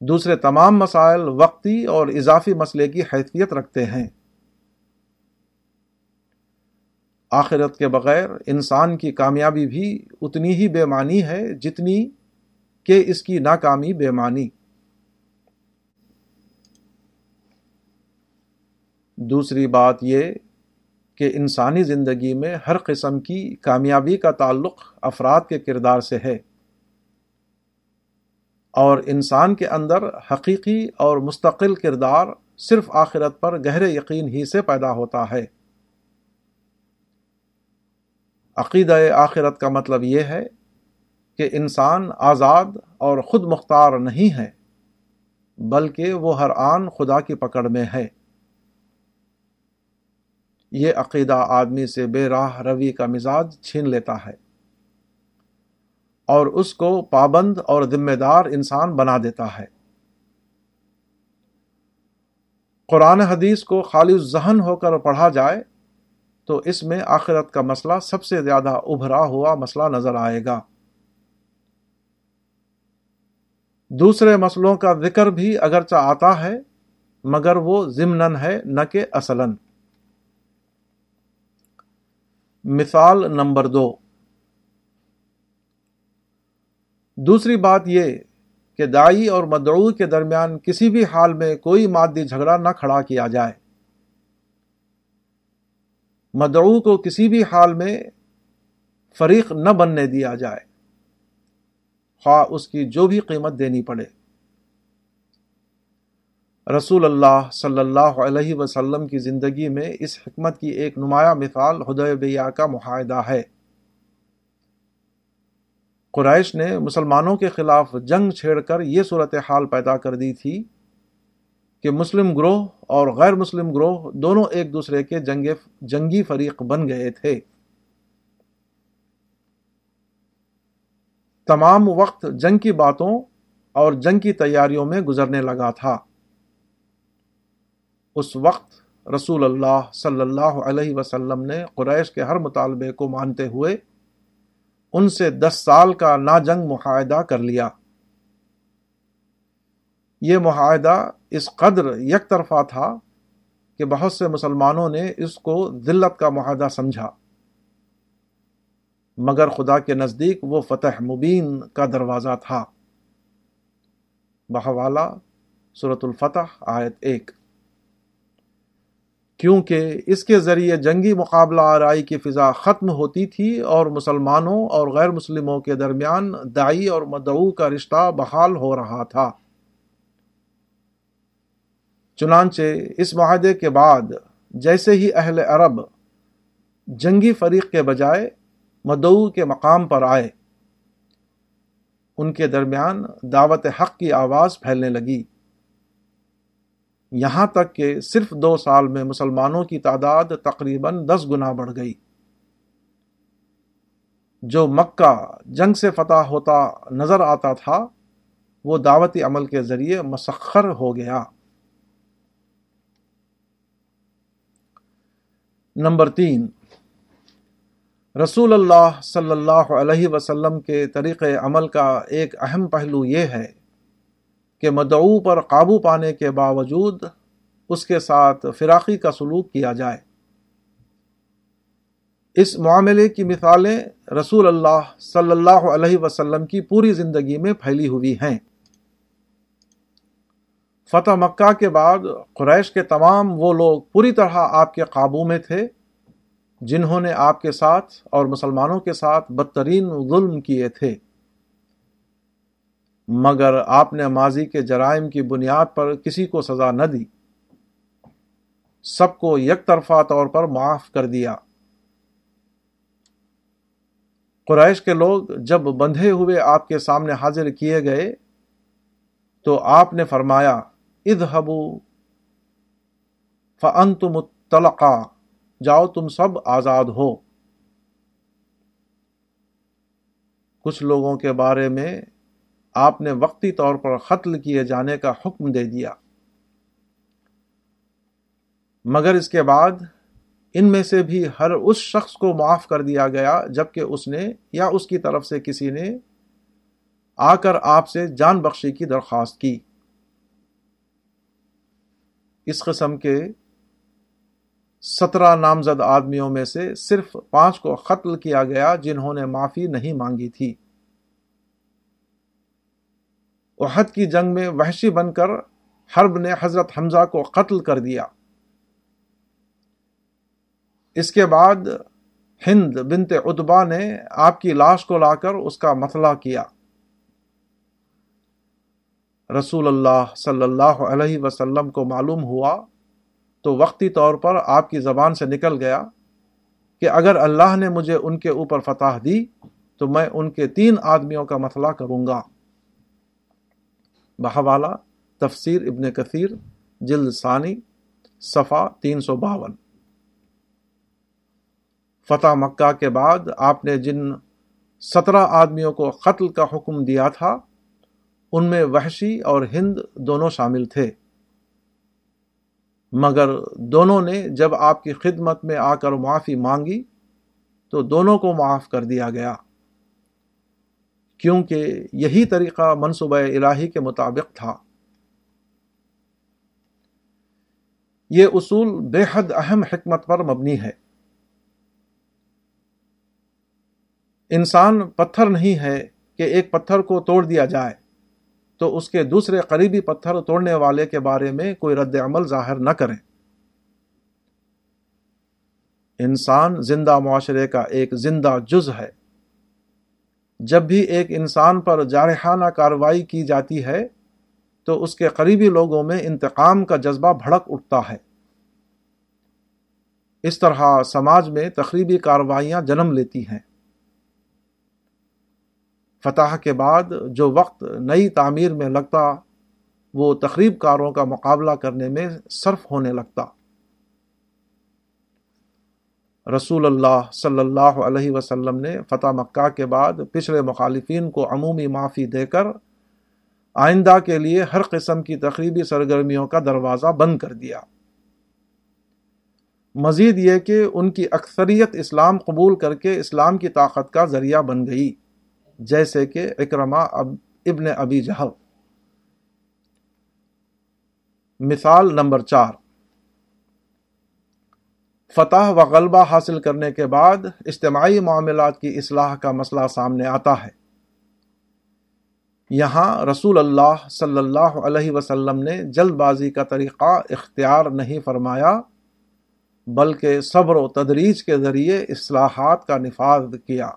دوسرے تمام مسائل وقتی اور اضافی مسئلے کی حیثیت رکھتے ہیں۔ آخرت کے بغیر انسان کی کامیابی بھی اتنی ہی بے معنی ہے جتنی کہ اس کی ناکامی بے معنی۔ دوسری بات یہ کہ انسانی زندگی میں ہر قسم کی کامیابی کا تعلق افراد کے کردار سے ہے، اور انسان کے اندر حقیقی اور مستقل کردار صرف آخرت پر گہرے یقین ہی سے پیدا ہوتا ہے۔ عقیدہ آخرت کا مطلب یہ ہے کہ انسان آزاد اور خود مختار نہیں ہے، بلکہ وہ ہر آن خدا کی پکڑ میں ہے۔ یہ عقیدہ آدمی سے بے راہ روی کا مزاج چھین لیتا ہے اور اس کو پابند اور ذمہ دار انسان بنا دیتا ہے۔ قرآن حدیث کو خالی ذہن ہو کر پڑھا جائے تو اس میں آخرت کا مسئلہ سب سے زیادہ ابھرا ہوا مسئلہ نظر آئے گا۔ دوسرے مسئلوں کا ذکر بھی اگرچہ آتا ہے، مگر وہ ضمناً ہے نہ کہ اصلاً۔ مثال نمبر 2۔ دوسری بات یہ کہ داعی اور مدعو کے درمیان کسی بھی حال میں کوئی مادی جھگڑا نہ کھڑا کیا جائے۔ مدعو کو کسی بھی حال میں فریق نہ بننے دیا جائے، خواہ اس کی جو بھی قیمت دینی پڑے۔ رسول اللہ صلی اللہ علیہ وسلم کی زندگی میں اس حکمت کی ایک نمایاں مثال حدیبیہ کا معاہدہ ہے۔ قریش نے مسلمانوں کے خلاف جنگ چھیڑ کر یہ صورتحال پیدا کر دی تھی کہ مسلم گروہ اور غیر مسلم گروہ دونوں ایک دوسرے کے جنگی فریق بن گئے تھے۔ تمام وقت جنگ کی باتوں اور جنگ کی تیاریوں میں گزرنے لگا تھا۔ اس وقت رسول اللہ صلی اللہ علیہ وسلم نے قریش کے ہر مطالبے کو مانتے ہوئے ان سے 10 سال کا ناجنگ معاہدہ کر لیا۔ یہ معاہدہ اس قدر یک طرفہ تھا کہ بہت سے مسلمانوں نے اس کو ذلت کا معاہدہ سمجھا، مگر خدا کے نزدیک وہ فتح مبین کا دروازہ تھا۔ بحوالہ سورۃ الفتح آیت 1۔ کیونکہ اس کے ذریعے جنگی مقابلہ آرائی کی فضا ختم ہوتی تھی اور مسلمانوں اور غیر مسلموں کے درمیان داعی اور مدعو کا رشتہ بحال ہو رہا تھا۔ چنانچہ اس معاہدے کے بعد جیسے ہی اہل عرب جنگی فریق کے بجائے مدعو کے مقام پر آئے، ان کے درمیان دعوت حق کی آواز پھیلنے لگی، یہاں تک کہ صرف 2 سال میں مسلمانوں کی تعداد تقریباً 10 گنا بڑھ گئی۔ جو مکہ جنگ سے فتح ہوتا نظر آتا تھا، وہ دعوتی عمل کے ذریعے مسخر ہو گیا۔ نمبر 3، رسول اللہ صلی اللہ علیہ وسلم کے طریقے عمل کا ایک اہم پہلو یہ ہے کہ مدعو پر قابو پانے کے باوجود اس کے ساتھ فراقی کا سلوک کیا جائے۔ اس معاملے کی مثالیں رسول اللہ صلی اللہ علیہ وسلم کی پوری زندگی میں پھیلی ہوئی ہیں۔ فتح مکہ کے بعد قریش کے تمام وہ لوگ پوری طرح آپ کے قابو میں تھے جنہوں نے آپ کے ساتھ اور مسلمانوں کے ساتھ بدترین ظلم کیے تھے، مگر آپ نے ماضی کے جرائم کی بنیاد پر کسی کو سزا نہ دی، سب کو یک طرفہ طور پر معاف کر دیا۔ قریش کے لوگ جب بندھے ہوئے آپ کے سامنے حاضر کیے گئے تو آپ نے فرمایا، اذھبوا فَأَنْتُمُ الطَّلَقَا، جاؤ تم سب آزاد ہو۔ کچھ لوگوں کے بارے میں آپ نے وقتی طور پر قتل کیے جانے کا حکم دے دیا، مگر اس کے بعد ان میں سے بھی ہر اس شخص کو معاف کر دیا گیا جبکہ اس نے یا اس کی طرف سے کسی نے آ کر آپ سے جان بخشی کی درخواست کی۔ اس قسم کے 17 نامزد آدمیوں میں سے صرف 5 کو قتل کیا گیا جنہوں نے معافی نہیں مانگی تھی۔ احد کی جنگ میں وحشی بن کر حرب نے حضرت حمزہ کو قتل کر دیا۔ اس کے بعد ہند بنت عتبہ نے آپ کی لاش کو لا کر اس کا مطلع کیا۔ رسول اللہ صلی اللہ علیہ وسلم کو معلوم ہوا تو وقتی طور پر آپ کی زبان سے نکل گیا کہ اگر اللہ نے مجھے ان کے اوپر فتح دی تو میں ان کے 3 آدمیوں کا مطلع کروں گا۔ بحوالہ تفسیر ابن کثیر جلد ثانی صفحہ 352۔ فتح مکہ کے بعد آپ نے جن 17 آدمیوں کو قتل کا حکم دیا تھا ان میں وحشی اور ہند دونوں شامل تھے، مگر دونوں نے جب آپ کی خدمت میں آ کر معافی مانگی تو دونوں کو معاف کر دیا گیا، کیونکہ یہی طریقہ منصوبہ الہی کے مطابق تھا۔ یہ اصول بے حد اہم حکمت پر مبنی ہے۔ انسان پتھر نہیں ہے کہ ایک پتھر کو توڑ دیا جائے تو اس کے دوسرے قریبی پتھر توڑنے والے کے بارے میں کوئی رد عمل ظاہر نہ کریں۔ انسان زندہ معاشرے کا ایک زندہ جز ہے۔ جب بھی ایک انسان پر جارحانہ کارروائی کی جاتی ہے تو اس کے قریبی لوگوں میں انتقام کا جذبہ بھڑک اٹھتا ہے۔ اس طرح سماج میں تخریبی کارروائیاں جنم لیتی ہیں۔ فتح کے بعد جو وقت نئی تعمیر میں لگتا وہ تخریب کاروں کا مقابلہ کرنے میں صرف ہونے لگتا۔ رسول اللہ صلی اللہ علیہ وسلم نے فتح مکہ کے بعد پچھلے مخالفین کو عمومی معافی دے کر آئندہ کے لیے ہر قسم کی تخریبی سرگرمیوں کا دروازہ بند کر دیا۔ مزید یہ کہ ان کی اکثریت اسلام قبول کر کے اسلام کی طاقت کا ذریعہ بن گئی، جیسے کہ اکرمہ ابن ابی جہل۔ مثال نمبر 4، فتح و غلبہ حاصل کرنے کے بعد اجتماعی معاملات کی اصلاح کا مسئلہ سامنے آتا ہے۔ یہاں رسول اللہ صلی اللہ علیہ وسلم نے جلد بازی کا طریقہ اختیار نہیں فرمایا بلکہ صبر و تدریج کے ذریعے اصلاحات کا نفاذ کیا۔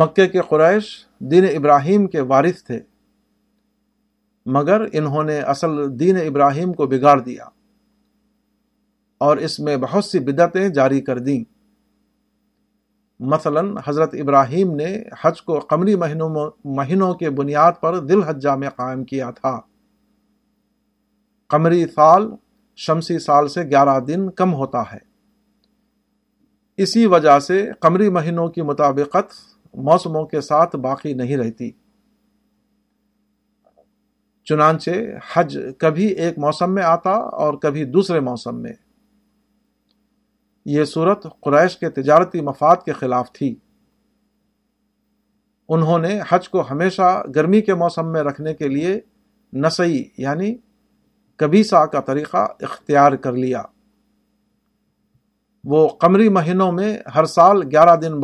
مکے کے قریش دین ابراہیم کے وارث تھے، مگر انہوں نے اصل دین ابراہیم کو بگاڑ دیا اور اس میں بہت سی بدعتیں جاری کر دیں۔ مثلا حضرت ابراہیم نے حج کو قمری مہینوں کے بنیاد پر ذی الحجہ میں قائم کیا تھا۔ قمری سال شمسی سال سے 11 دن کم ہوتا ہے، اسی وجہ سے قمری مہینوں کی مطابقت موسموں کے ساتھ باقی نہیں رہتی، چنانچہ حج کبھی ایک موسم میں آتا اور کبھی دوسرے موسم میں۔ یہ صورت قریش کے تجارتی مفاد کے خلاف تھی۔ انہوں نے حج کو ہمیشہ گرمی کے موسم میں رکھنے کے لیے نسعی یعنی کبیسہ کا طریقہ اختیار کر لیا۔ وہ قمری مہینوں میں ہر سال 11 دن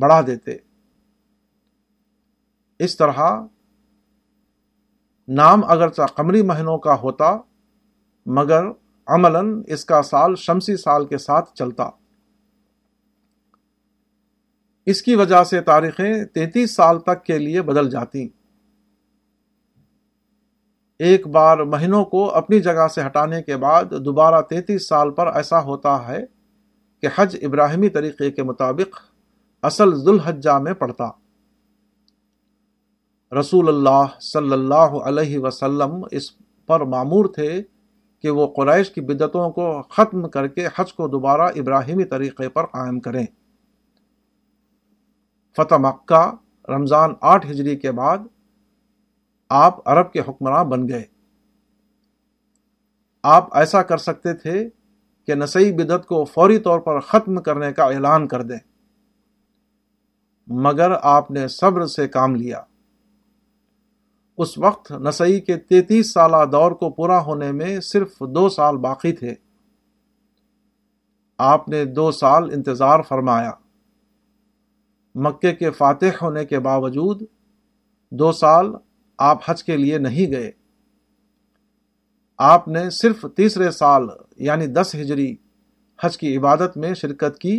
بڑھا دیتے۔ اس طرح نام اگرچہ قمری مہینوں کا ہوتا مگر عملاً اس کا سال شمسی سال کے ساتھ چلتا۔ اس کی وجہ سے تاریخیں 33 سال تک کے لیے بدل جاتی۔ ایک بار مہینوں کو اپنی جگہ سے ہٹانے کے بعد دوبارہ 33 سال پر ایسا ہوتا ہے کہ حج ابراہیمی طریقے کے مطابق اصل ذی الحجہ میں پڑتا۔ رسول اللہ صلی اللہ علیہ وسلم اس پر معمور تھے کہ وہ قریش کی بدعتوں کو ختم کر کے حج کو دوبارہ ابراہیمی طریقے پر قائم کریں۔ فتح مکہ رمضان 8 ہجری کے بعد آپ عرب کے حکمراں بن گئے۔ آپ ایسا کر سکتے تھے کہ نسائی بدعت کو فوری طور پر ختم کرنے کا اعلان کر دیں، مگر آپ نے صبر سے کام لیا۔ اس وقت نسائی کے 33 سالہ دور کو پورا ہونے میں صرف 2 سال باقی تھے۔ آپ نے 2 سال انتظار فرمایا۔ مکے کے فاتح ہونے کے باوجود 2 سال آپ حج کے لیے نہیں گئے۔ آپ نے صرف تیسرے سال یعنی 10 ہجری حج کی عبادت میں شرکت کی،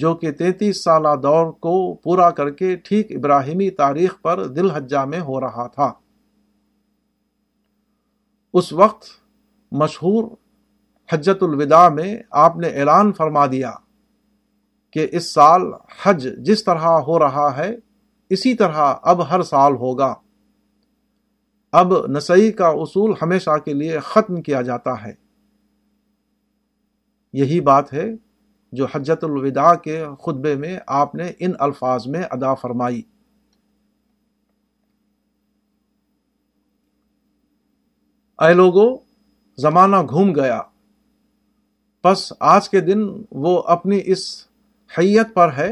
جو کہ 33 سالہ دور کو پورا کر کے ٹھیک ابراہیمی تاریخ پر ذی الحجہ میں ہو رہا تھا۔ اس وقت مشہور حجۃ الوداع میں آپ نے اعلان فرما دیا کہ اس سال حج جس طرح ہو رہا ہے اسی طرح اب ہر سال ہوگا، اب نسائی کا اصول ہمیشہ کے لیے ختم کیا جاتا ہے۔ یہی بات ہے جو حجۃ الوداع کے خطبے میں آپ نے ان الفاظ میں ادا فرمائی۔ اے لوگو، زمانہ گھوم گیا، پس آج کے دن وہ اپنی اس حیت پر ہے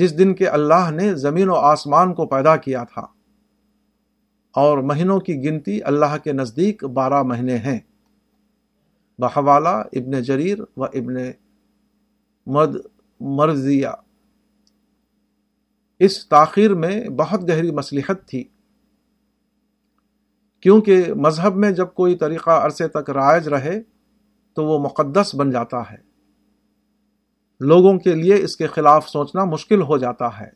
جس دن کے اللہ نے زمین و آسمان کو پیدا کیا تھا، اور مہینوں کی گنتی اللہ کے نزدیک 12 مہینے ہیں۔ بحوالہ ابن جریر و ابن مرزیہ۔ اس تاخیر میں بہت گہری مصلحت تھی، کیونکہ مذہب میں جب کوئی طریقہ عرصے تک رائج رہے تو وہ مقدس بن جاتا ہے، لوگوں کے لیے اس کے خلاف سوچنا مشکل ہو جاتا ہے۔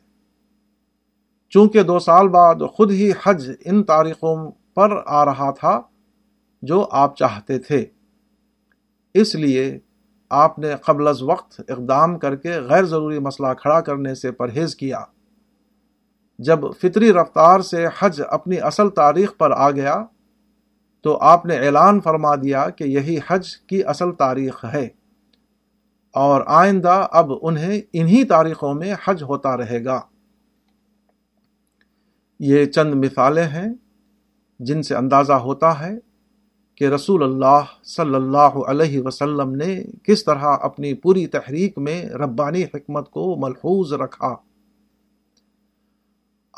چونکہ 2 سال بعد خود ہی حج ان تاریخوں پر آ رہا تھا جو آپ چاہتے تھے، اس لیے آپ نے قبل از وقت اقدام کر کے غیر ضروری مسئلہ کھڑا کرنے سے پرہیز کیا۔ جب فطری رفتار سے حج اپنی اصل تاریخ پر آ گیا تو آپ نے اعلان فرما دیا کہ یہی حج کی اصل تاریخ ہے، اور آئندہ اب انہیں انہی تاریخوں میں حج ہوتا رہے گا۔ یہ چند مثالیں ہیں جن سے اندازہ ہوتا ہے کہ رسول اللہ صلی اللہ علیہ وسلم نے کس طرح اپنی پوری تحریک میں ربانی حکمت کو ملحوظ رکھا۔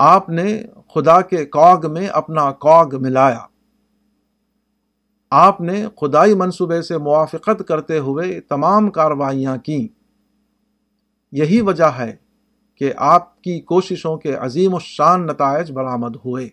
آپ نے خدا کے کاغ میں اپنا کاغ ملایا۔ آپ نے خدائی منصوبے سے موافقت کرتے ہوئے تمام کارروائیاں کیں۔ یہی وجہ ہے کہ آپ کی کوششوں کے عظیم الشان نتائج برآمد ہوئے۔